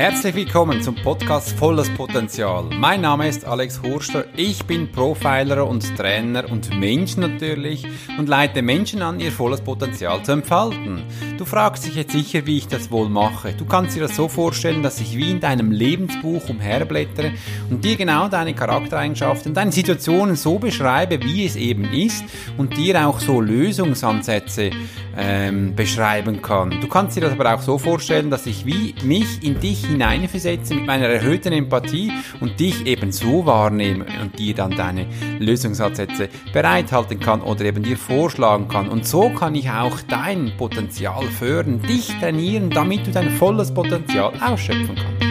Herzlich willkommen zum Podcast Volles Potenzial. Mein Name ist Alex Hurster, ich bin Profiler und Trainer und Mensch natürlich und leite Menschen an, ihr volles Potenzial zu entfalten. Du fragst dich jetzt sicher, wie ich das wohl mache. Du kannst dir das so vorstellen, dass ich wie in deinem Lebensbuch umherblättere und dir genau deine Charaktereigenschaften, deine Situationen so beschreibe, wie es eben ist und dir auch so Lösungsansätze beschreiben kann. Du kannst dir das aber auch so vorstellen, dass ich wie mich in dich hineinversetze mit meiner erhöhten Empathie und dich eben so wahrnehme und dir dann deine Lösungsansätze bereithalten kann oder eben dir vorschlagen kann. Und so kann ich auch dein Potenzial fördern, dich trainieren, damit du dein volles Potenzial ausschöpfen kannst.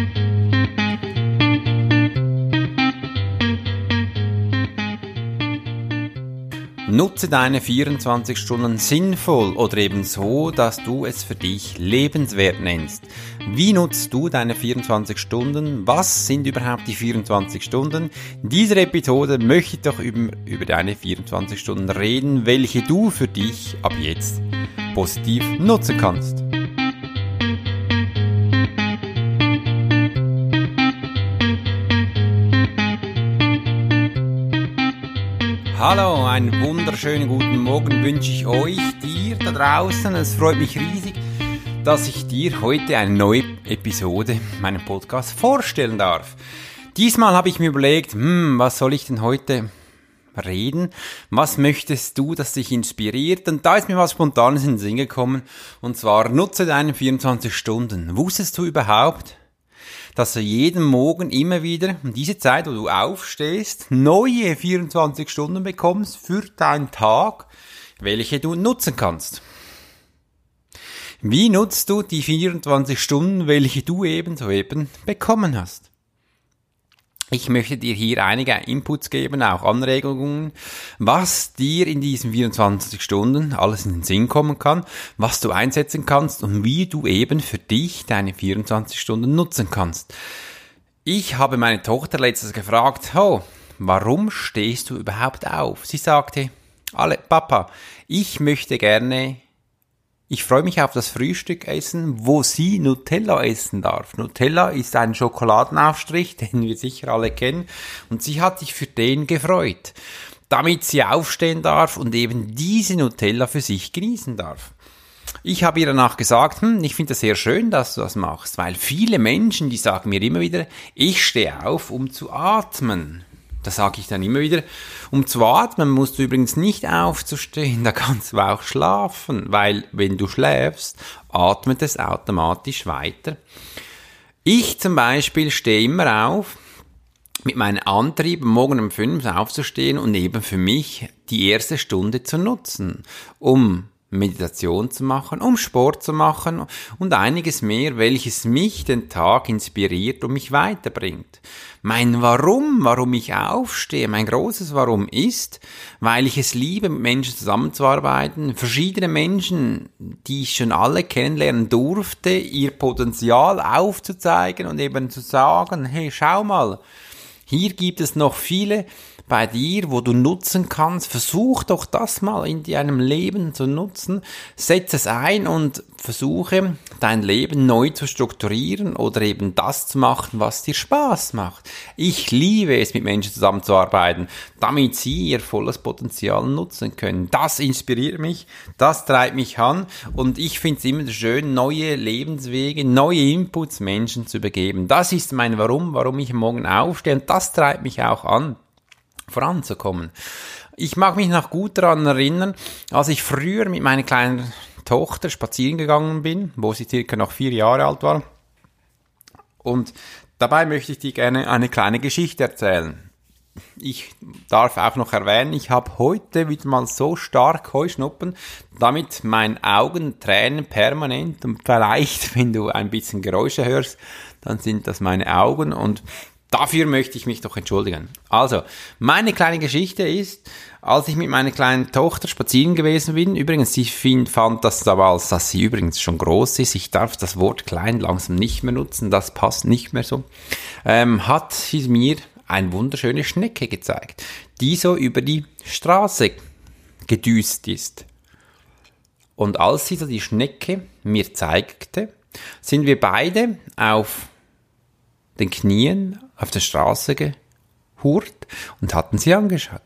Nutze deine 24 Stunden sinnvoll oder eben so, dass du es für dich lebenswert nennst. Wie nutzt du deine 24 Stunden? Was sind überhaupt die 24 Stunden? In dieser Episode möchte ich doch über deine 24 Stunden reden, welche du für dich ab jetzt positiv nutzen kannst. Hallo, einen wunderschönen guten Morgen wünsche ich euch, dir da draußen. Es freut mich riesig, dass ich dir heute eine neue Episode meinem Podcast vorstellen darf. Diesmal habe ich mir überlegt, was soll ich denn heute reden? Was möchtest du, dass dich inspiriert? Und da ist mir was Spontanes in den Sinn gekommen. Und zwar, nutze deine 24 Stunden. Wusstest du überhaupt, dass du jeden Morgen immer wieder um diese Zeit, wo du aufstehst, neue 24 Stunden bekommst für deinen Tag, welche du nutzen kannst? Wie nutzt du die 24 Stunden, welche du eben soeben bekommen hast? Ich möchte dir hier einige Inputs geben, auch Anregungen, was dir in diesen 24 Stunden alles in den Sinn kommen kann, was du einsetzen kannst und wie du eben für dich deine 24 Stunden nutzen kannst. Ich habe meine Tochter letztens gefragt, warum stehst du überhaupt auf? Sie sagte, Papa, ich freue mich auf das Frühstückessen, wo sie Nutella essen darf. Nutella ist ein Schokoladenaufstrich, den wir sicher alle kennen. Und sie hat sich für den gefreut, damit sie aufstehen darf und eben diese Nutella für sich genießen darf. Ich habe ihr danach gesagt, ich finde das sehr schön, dass du das machst, weil viele Menschen, die sagen mir immer wieder, ich stehe auf, um zu atmen. Da sage ich dann immer wieder, um zu atmen musst du übrigens nicht aufzustehen, da kannst du auch schlafen, weil wenn du schläfst, atmet es automatisch weiter. Ich zum Beispiel stehe immer auf, mit meinem Antrieb, morgen um 5 aufzustehen und eben für mich die erste Stunde zu nutzen, um Meditation zu machen, um Sport zu machen und einiges mehr, welches mich den Tag inspiriert und mich weiterbringt. Mein Warum ich aufstehe, mein großes Warum ist, weil ich es liebe, mit Menschen zusammenzuarbeiten, verschiedene Menschen, die ich schon alle kennenlernen durfte, ihr Potenzial aufzuzeigen und eben zu sagen, hey, schau mal, hier gibt es noch viele bei dir, wo du nutzen kannst. Versuch doch das mal in deinem Leben zu nutzen. Setz es ein und versuche, dein Leben neu zu strukturieren oder eben das zu machen, was dir Spaß macht. Ich liebe es, mit Menschen zusammenzuarbeiten, damit sie ihr volles Potenzial nutzen können. Das inspiriert mich, das treibt mich an und ich finde es immer schön, neue Lebenswege, neue Inputs Menschen zu übergeben. Das ist mein Warum ich morgen aufstehe und das treibt mich auch an, voranzukommen. Ich mag mich noch gut daran erinnern, als ich früher mit meiner kleinen Tochter spazieren gegangen bin, wo sie circa noch 4 Jahre alt war. Und dabei möchte ich dir gerne eine kleine Geschichte erzählen. Ich darf auch noch erwähnen, ich habe heute wieder mal so stark Heuschnupfen, damit meine Augen tränen permanent und vielleicht, wenn du ein bisschen Geräusche hörst, dann sind das meine Augen und dafür möchte ich mich doch entschuldigen. Also, meine kleine Geschichte ist, als ich mit meiner kleinen Tochter spazieren gewesen bin, übrigens, sie fand das damals, dass sie übrigens schon groß ist, ich darf das Wort klein langsam nicht mehr nutzen, das passt nicht mehr so, hat sie mir eine wunderschöne Schnecke gezeigt, die so über die Straße gedüst ist. Und als sie so die Schnecke mir zeigte, sind wir beide auf den Knien auf der Straße gehurt und hatten sie angeschaut.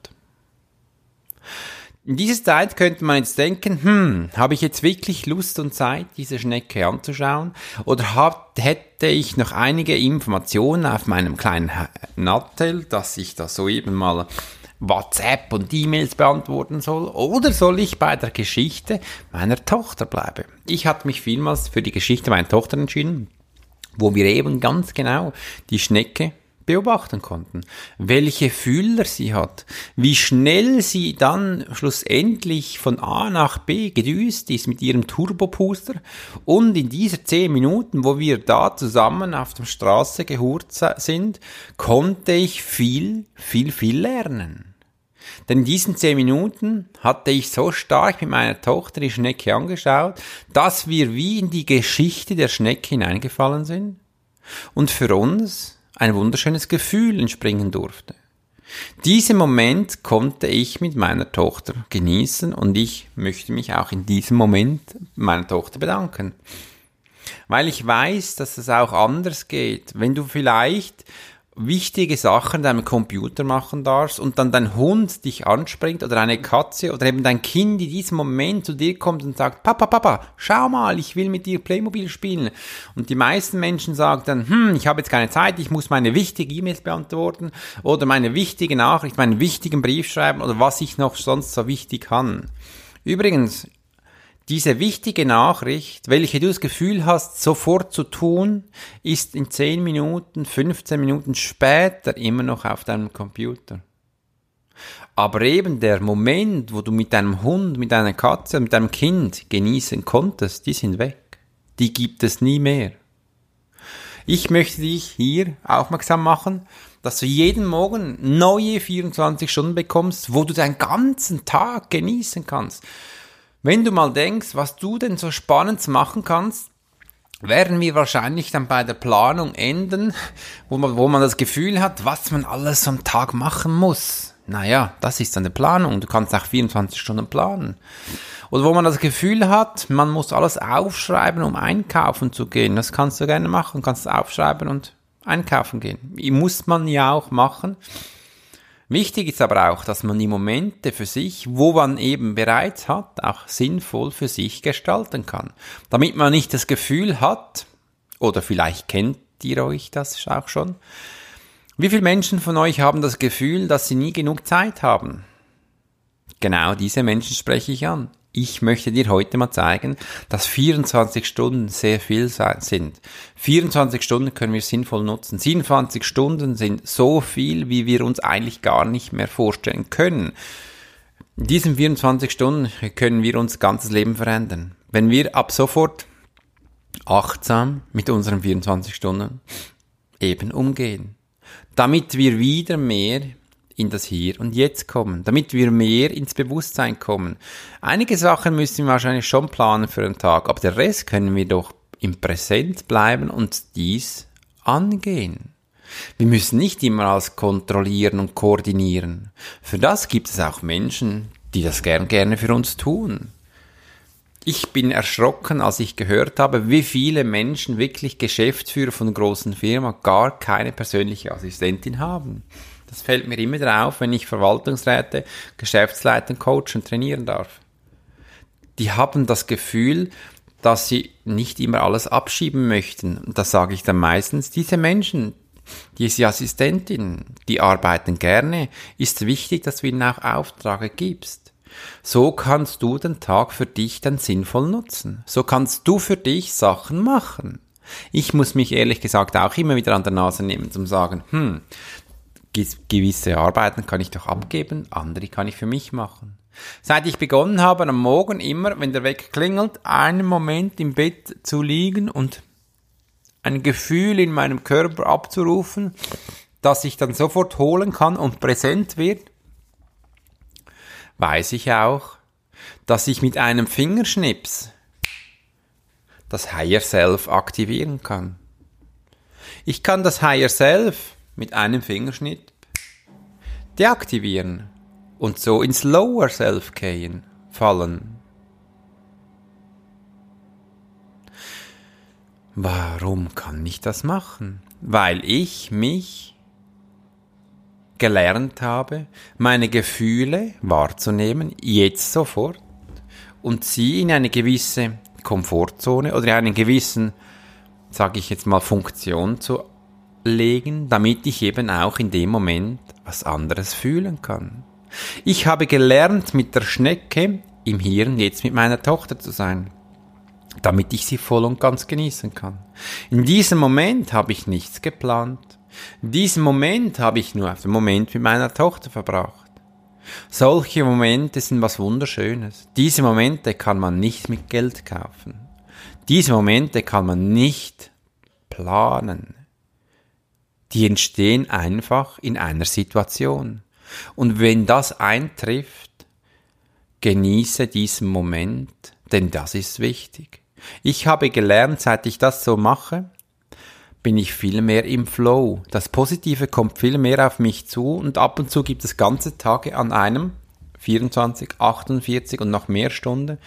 In dieser Zeit könnte man jetzt denken, habe ich jetzt wirklich Lust und Zeit, diese Schnecke anzuschauen? Oder hätte ich noch einige Informationen auf meinem kleinen Nattel, dass ich da soeben mal WhatsApp und E-Mails beantworten soll? Oder soll ich bei der Geschichte meiner Tochter bleiben? Ich hatte mich vielmals für die Geschichte meiner Tochter entschieden, wo wir eben ganz genau die Schnecke beobachten konnten, welche Fühler sie hat, wie schnell sie dann schlussendlich von A nach B gedüst ist mit ihrem Turbopuster, und in dieser 10 Minuten, wo wir da zusammen auf der Straße gehurt sind, konnte ich viel, viel, viel lernen. Denn in diesen 10 Minuten hatte ich so stark mit meiner Tochter die Schnecke angeschaut, dass wir wie in die Geschichte der Schnecke hineingefallen sind und für uns ein wunderschönes Gefühl entspringen durfte. Diesen Moment konnte ich mit meiner Tochter genießen, und ich möchte mich auch in diesem Moment meiner Tochter bedanken. Weil ich weiß, dass es auch anders geht. Wenn du vielleicht wichtige Sachen deinem Computer machen darfst und dann dein Hund dich anspringt oder eine Katze oder eben dein Kind in diesem Moment zu dir kommt und sagt, Papa, Papa, schau mal, ich will mit dir Playmobil spielen. Und die meisten Menschen sagen dann, ich habe jetzt keine Zeit, ich muss meine wichtigen E-Mails beantworten oder meine wichtige Nachricht, meinen wichtigen Brief schreiben oder was ich noch sonst so wichtig kann. Übrigens, diese wichtige Nachricht, welche du das Gefühl hast, sofort zu tun, ist in 10 Minuten, 15 Minuten später immer noch auf deinem Computer. Aber eben der Moment, wo du mit deinem Hund, mit deiner Katze, mit deinem Kind genießen konntest, die sind weg. Die gibt es nie mehr. Ich möchte dich hier aufmerksam machen, dass du jeden Morgen neue 24 Stunden bekommst, wo du deinen ganzen Tag genießen kannst. Wenn du mal denkst, was du denn so Spannendes machen kannst, werden wir wahrscheinlich dann bei der Planung enden, wo man das Gefühl hat, was man alles am Tag machen muss. Naja, das ist dann die Planung. Du kannst auch 24 Stunden planen. Oder wo man das Gefühl hat, man muss alles aufschreiben, um einkaufen zu gehen. Das kannst du gerne machen. Du kannst aufschreiben und einkaufen gehen. Muss man ja auch machen. Wichtig ist aber auch, dass man die Momente für sich, wo man eben bereits hat, auch sinnvoll für sich gestalten kann. Damit man nicht das Gefühl hat, oder vielleicht kennt ihr euch das auch schon, wie viele Menschen von euch haben das Gefühl, dass sie nie genug Zeit haben? Genau diese Menschen spreche ich an. Ich möchte dir heute mal zeigen, dass 24 Stunden sehr viel sind. 24 Stunden können wir sinnvoll nutzen. 24 Stunden sind so viel, wie wir uns eigentlich gar nicht mehr vorstellen können. In diesen 24 Stunden können wir unser ganzes Leben verändern. Wenn wir ab sofort achtsam mit unseren 24 Stunden eben umgehen. Damit wir wieder mehr in das Hier und Jetzt kommen, damit wir mehr ins Bewusstsein kommen. Einige Sachen müssen wir wahrscheinlich schon planen für den Tag, aber der Rest können wir doch im Präsent bleiben und dies angehen. Wir müssen nicht immer alles kontrollieren und koordinieren. Für das gibt es auch Menschen, die das gerne für uns tun. Ich bin erschrocken, als ich gehört habe, wie viele Menschen, wirklich Geschäftsführer von großen Firmen, gar keine persönliche Assistentin haben. Das fällt mir immer drauf, wenn ich Verwaltungsräte, Geschäftsleiter, coachen und trainieren darf. Die haben das Gefühl, dass sie nicht immer alles abschieben möchten. Und das sage ich dann meistens, diese Menschen, diese Assistentinnen, die arbeiten gerne, ist wichtig, dass du ihnen auch Aufträge gibst. So kannst du den Tag für dich dann sinnvoll nutzen. So kannst du für dich Sachen machen. Ich muss mich ehrlich gesagt auch immer wieder an der Nase nehmen, um zu sagen, gewisse Arbeiten kann ich doch abgeben, andere kann ich für mich machen. Seit ich begonnen habe, am Morgen immer, wenn der Wecker klingelt, einen Moment im Bett zu liegen und ein Gefühl in meinem Körper abzurufen, das ich dann sofort holen kann und präsent wird, weiß ich auch, dass ich mit einem Fingerschnips das Higher Self aktivieren kann. Ich kann das Higher Self mit einem Fingerschnitt deaktivieren und so ins Lower Self fallen. Warum kann ich das machen? Weil ich mich gelernt habe, meine Gefühle wahrzunehmen, jetzt sofort, und sie in eine gewisse Komfortzone oder in einen gewissen, sage ich jetzt mal, Funktion zu legen, damit ich eben auch in dem Moment was anderes fühlen kann. Ich habe gelernt, mit der Schnecke im Hier und Jetzt mit meiner Tochter zu sein, damit ich sie voll und ganz genießen kann. In diesem Moment habe ich nichts geplant. In diesem Moment habe ich nur auf den Moment mit meiner Tochter verbracht. Solche Momente sind was Wunderschönes. Diese Momente kann man nicht mit Geld kaufen. Diese Momente kann man nicht planen. Die entstehen einfach in einer Situation. Und wenn das eintrifft, genieße diesen Moment, denn das ist wichtig. Ich habe gelernt, seit ich das so mache, bin ich viel mehr im Flow. Das Positive kommt viel mehr auf mich zu und ab und zu gibt es ganze Tage an einem, 24, 48 und noch mehr Stunden,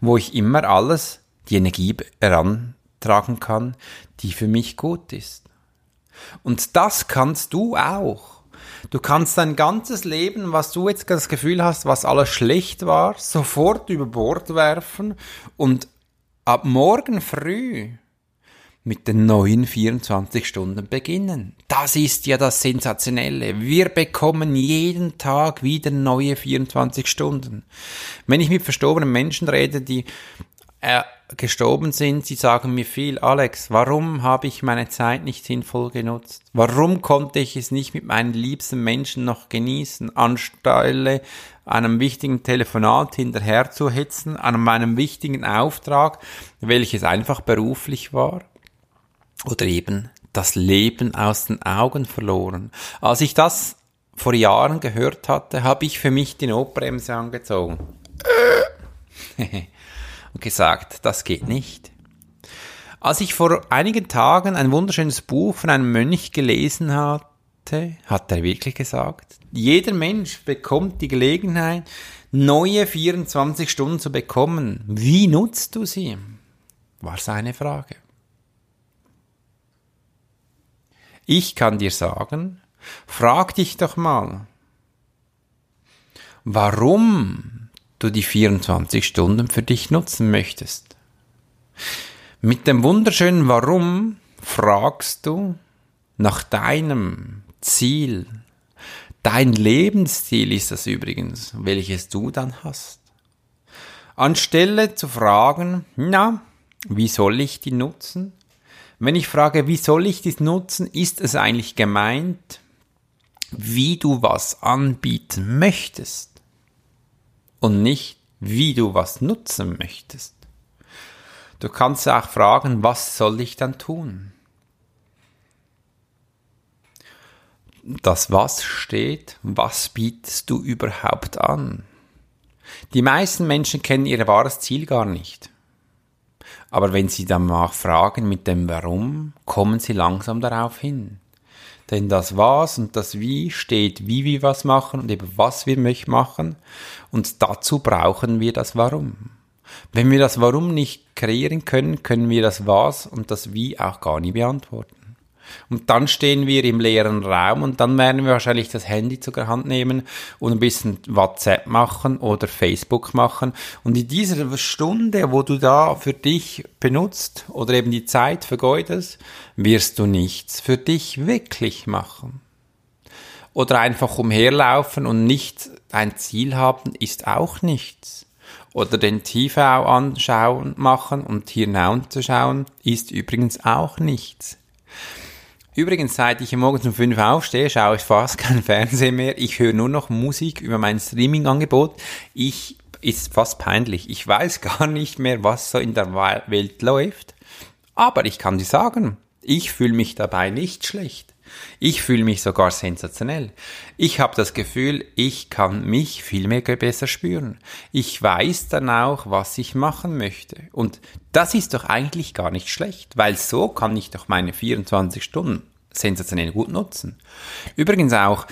wo ich immer alles, die Energie herantragen kann, die für mich gut ist. Und das kannst du auch. Du kannst dein ganzes Leben, was du jetzt das Gefühl hast, was alles schlecht war, sofort über Bord werfen und ab morgen früh mit den neuen 24 Stunden beginnen. Das ist ja das Sensationelle. Wir bekommen jeden Tag wieder neue 24 Stunden. Wenn ich mit verstorbenen Menschen rede, die gestorben sind, sie sagen mir viel, Alex, warum habe ich meine Zeit nicht sinnvoll genutzt? Warum konnte ich es nicht mit meinen liebsten Menschen noch genießen, anstelle einem wichtigen Telefonat hinterher zu hetzen, an meinem wichtigen Auftrag, welches einfach beruflich war? Oder eben das Leben aus den Augen verloren. Als ich das vor Jahren gehört hatte, habe ich für mich die Notbremse angezogen. Und gesagt, das geht nicht. Als ich vor einigen Tagen ein wunderschönes Buch von einem Mönch gelesen hatte, hat er wirklich gesagt, jeder Mensch bekommt die Gelegenheit, neue 24 Stunden zu bekommen. Wie nutzt du sie? War seine Frage. Ich kann dir sagen, frag dich doch mal, warum du die 24 Stunden für dich nutzen möchtest. Mit dem wunderschönen Warum fragst du nach deinem Ziel. Dein Lebensziel ist das übrigens, welches du dann hast. Anstelle zu fragen, na, wie soll ich die nutzen? Wenn ich frage, wie soll ich dies nutzen, ist es eigentlich gemeint, wie du was anbieten möchtest. Und nicht, wie du was nutzen möchtest. Du kannst auch fragen, was soll ich dann tun? Das Was steht, was bietest du überhaupt an? Die meisten Menschen kennen ihr wahres Ziel gar nicht. Aber wenn sie danach fragen mit dem Warum, kommen sie langsam darauf hin. Denn das Was und das Wie steht, wie wir was machen und eben was wir möchten machen. Und dazu brauchen wir das Warum. Wenn wir das Warum nicht kreieren können, können wir das Was und das Wie auch gar nicht beantworten. Und dann stehen wir im leeren Raum und dann werden wir wahrscheinlich das Handy zur Hand nehmen und ein bisschen WhatsApp machen oder Facebook machen. Und in dieser Stunde, wo du da für dich benutzt oder eben die Zeit vergeudest, wirst du nichts für dich wirklich machen. Oder einfach umherlaufen und nicht ein Ziel haben, ist auch nichts. Oder den TV anschauen machen und hinauszuschauen, ist übrigens auch nichts. Übrigens, seit ich morgens um 5 aufstehe, schaue ich fast keinen Fernseher mehr. Ich höre nur noch Musik über mein Streaming-Angebot. Ist fast peinlich. Ich weiß gar nicht mehr, was so in der Welt läuft. Aber ich kann dir sagen, ich fühle mich dabei nicht schlecht. Ich fühle mich sogar sensationell. Ich habe das Gefühl, ich kann mich viel mehr besser spüren. Ich weiß dann auch, was ich machen möchte. Und das ist doch eigentlich gar nicht schlecht, weil so kann ich doch meine 24 Stunden sensationell gut nutzen. Übrigens auch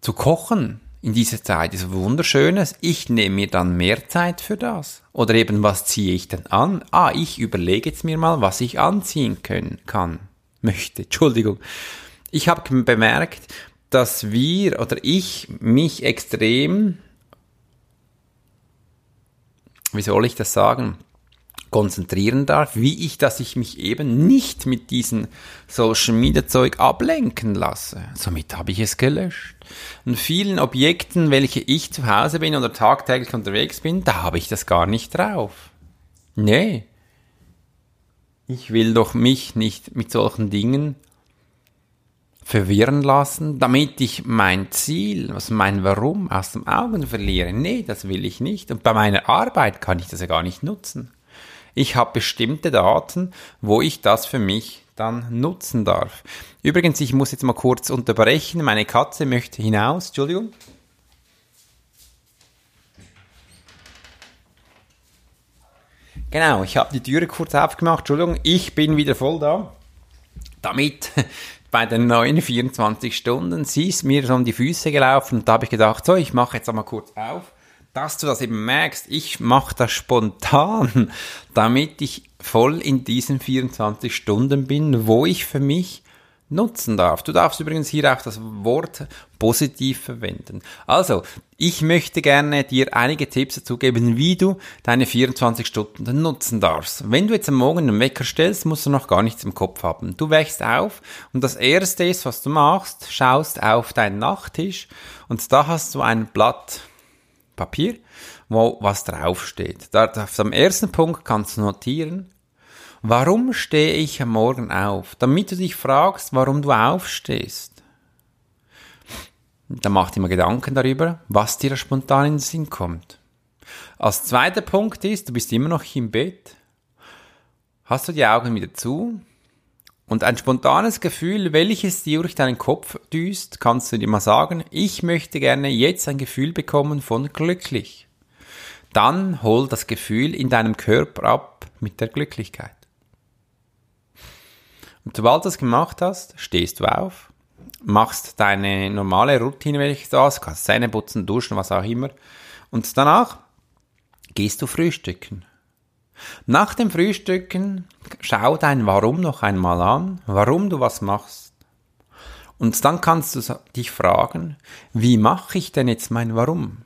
zu kochen in dieser Zeit ist wunderschönes. Ich nehme mir dann mehr Zeit für das. Oder eben, was ziehe ich denn an? Ah, ich überlege jetzt mir mal, was ich anziehen möchte. Entschuldigung. Ich habe bemerkt, dass wir oder ich mich extrem, wie soll ich das sagen, konzentrieren darf, dass ich mich eben nicht mit diesem Social Media Zeug ablenken lasse. Somit habe ich es gelöscht. Und vielen Objekten, welche ich zu Hause bin oder tagtäglich unterwegs bin, da habe ich das gar nicht drauf. Nee. Ich will doch mich nicht mit solchen Dingen verwirren lassen, damit ich mein Ziel, also mein Warum aus den Augen verliere. Nee, das will ich nicht. Und bei meiner Arbeit kann ich das ja gar nicht nutzen. Ich habe bestimmte Daten, wo ich das für mich dann nutzen darf. Übrigens, ich muss jetzt mal kurz unterbrechen. Meine Katze möchte hinaus. Entschuldigung. Genau, ich habe die Türe kurz aufgemacht. Entschuldigung, ich bin wieder voll da. Damit bei den neuen 24 Stunden, sie ist mir so um die Füße gelaufen und da habe ich gedacht, so, ich mache jetzt einmal kurz auf. Dass du das eben merkst, ich mache das spontan, damit ich voll in diesen 24 Stunden bin, wo ich für mich nutzen darf. Du darfst übrigens hier auch das Wort positiv verwenden. Also, ich möchte gerne dir einige Tipps dazu geben, wie du deine 24 Stunden nutzen darfst. Wenn du jetzt am Morgen einen Wecker stellst, musst du noch gar nichts im Kopf haben. Du wächst auf und das Erste ist, was du machst, schaust auf deinen Nachttisch und da hast du ein Blatt Papier, wo was draufsteht. Da, am ersten Punkt kannst du notieren, warum stehe ich am Morgen auf? Damit du dich fragst, warum du aufstehst. Dann mach dir mal Gedanken darüber, was dir spontan in den Sinn kommt. Als zweiter Punkt ist, du bist immer noch im Bett, hast du die Augen wieder zu und ein spontanes Gefühl, welches dir durch deinen Kopf düst, kannst du dir mal sagen, ich möchte gerne jetzt ein Gefühl bekommen von glücklich. Dann hol das Gefühl in deinem Körper ab mit der Glücklichkeit. Und sobald du das gemacht hast, stehst du auf, machst deine normale Routine, welche du hast, kannst Zähne putzen, duschen, was auch immer. Und danach gehst du frühstücken. Nach dem Frühstücken schau dein Warum noch einmal an, warum du was machst. Und dann kannst du dich fragen, wie mache ich denn jetzt mein Warum?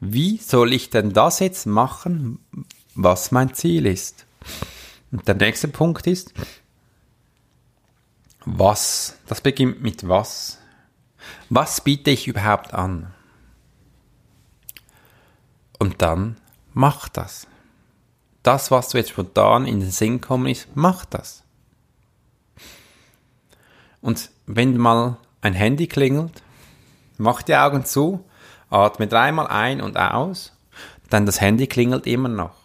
Wie soll ich denn das jetzt machen, was mein Ziel ist? Und der nächste Punkt ist, was? Das beginnt mit was? Was biete ich überhaupt an? Und dann mach das. Das, was du jetzt spontan in den Sinn gekommen ist, mach das. Und wenn mal ein Handy klingelt, mach die Augen zu, atme dreimal ein und aus, dann das Handy klingelt immer noch.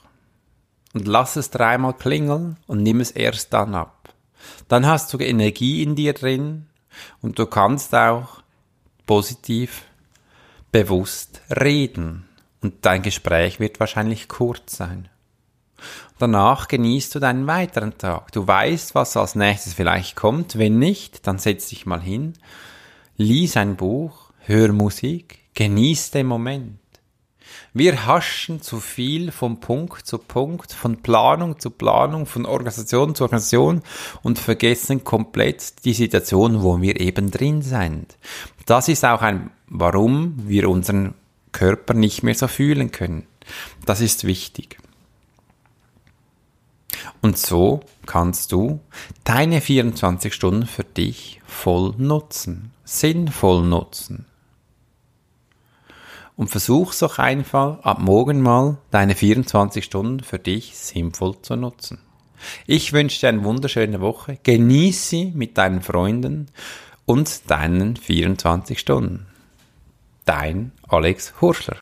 Und lass es dreimal klingeln und nimm es erst dann ab. Dann hast du Energie in dir drin und du kannst auch positiv, bewusst reden. Und dein Gespräch wird wahrscheinlich kurz sein. Danach genießt du deinen weiteren Tag. Du weißt, was als nächstes vielleicht kommt. Wenn nicht, dann setz dich mal hin, lies ein Buch, hör Musik, genieß den Moment. Wir haschen zu viel von Punkt zu Punkt, von Planung zu Planung, von Organisation zu Organisation und vergessen komplett die Situation, wo wir eben drin sind. Das ist auch ein, warum wir unseren Körper nicht mehr so fühlen können. Das ist wichtig. Und so kannst du deine 24 Stunden für dich voll nutzen, sinnvoll nutzen. Und versuch's doch einfach ab morgen mal deine 24 Stunden für dich sinnvoll zu nutzen. Ich wünsche dir eine wunderschöne Woche. Genieß sie mit deinen Freunden und deinen 24 Stunden. Dein Alex Hurster.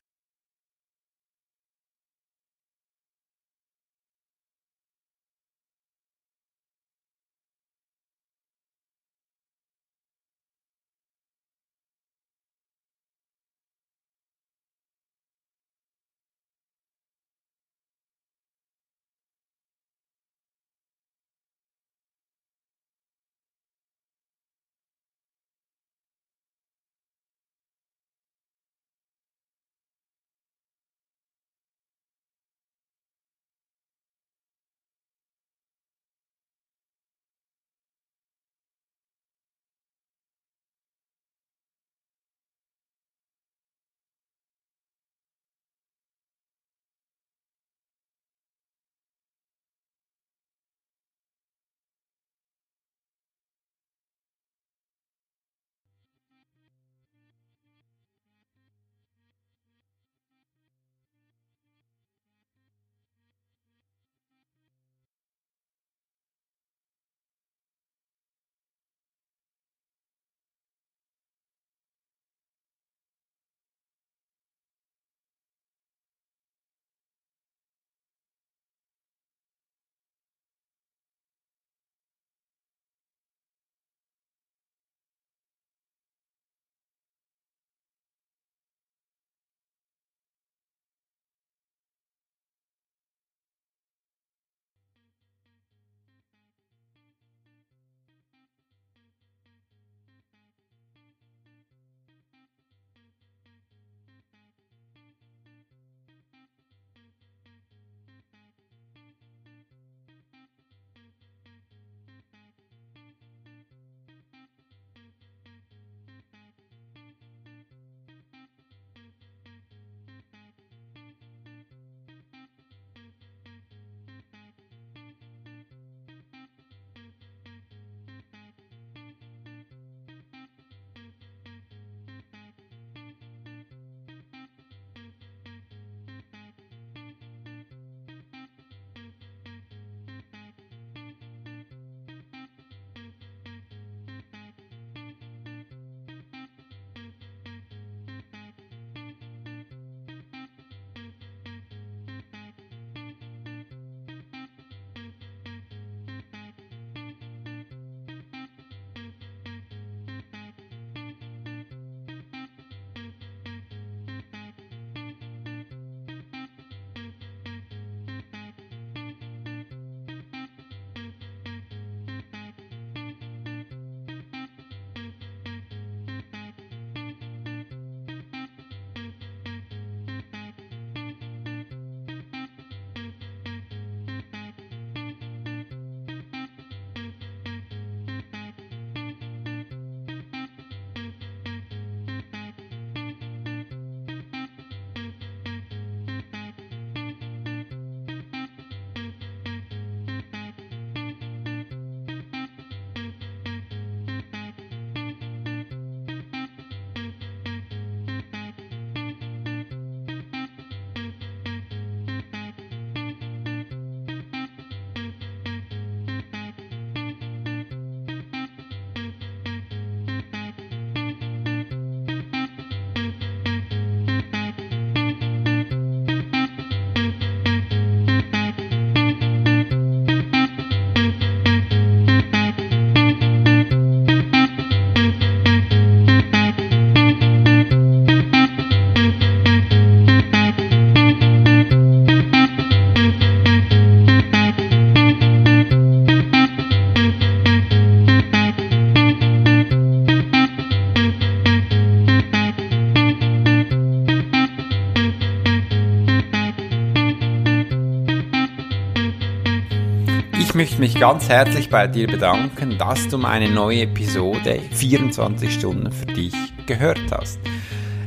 Ich möchte mich ganz herzlich bei dir bedanken, dass du meine neue Episode 24 Stunden für dich gehört hast.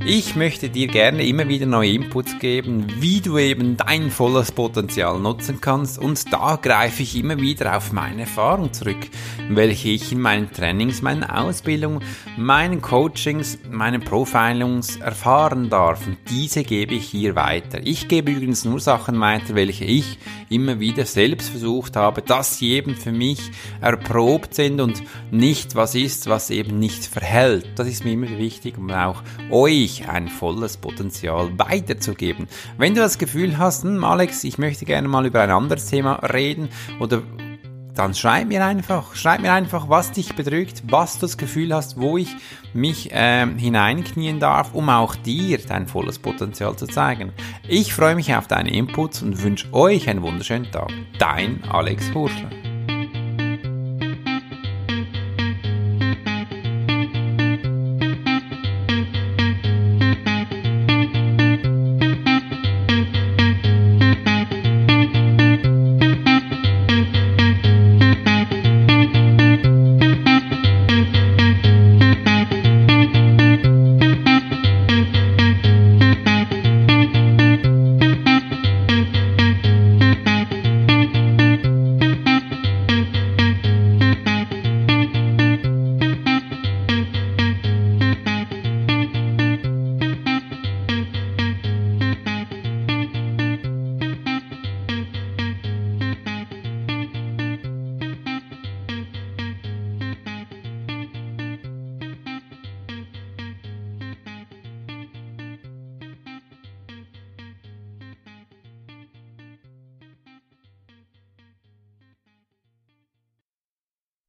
Ich möchte dir gerne immer wieder neue Inputs geben, wie du eben dein volles Potenzial nutzen kannst, und da greife ich immer wieder auf meine Erfahrung zurück, welche ich in meinen Trainings, meinen Ausbildungen, meinen Coachings, meinen Profilings erfahren darf, und diese gebe ich hier weiter. Ich gebe übrigens nur Sachen weiter, welche ich immer wieder selbst versucht habe, dass sie eben für mich erprobt sind und nicht was ist, was eben nicht verhält. Das ist mir immer wichtig, um auch euch ein volles Potenzial weiterzugeben. Wenn du das Gefühl hast, Alex, ich möchte gerne mal über ein anderes Thema reden, oder dann schreib mir einfach, was dich bedrückt, was du das Gefühl hast, wo ich mich hineinknien darf, um auch dir dein volles Potenzial zu zeigen. Ich freue mich auf deine Inputs und wünsche euch einen wunderschönen Tag. Dein Alex Hurster.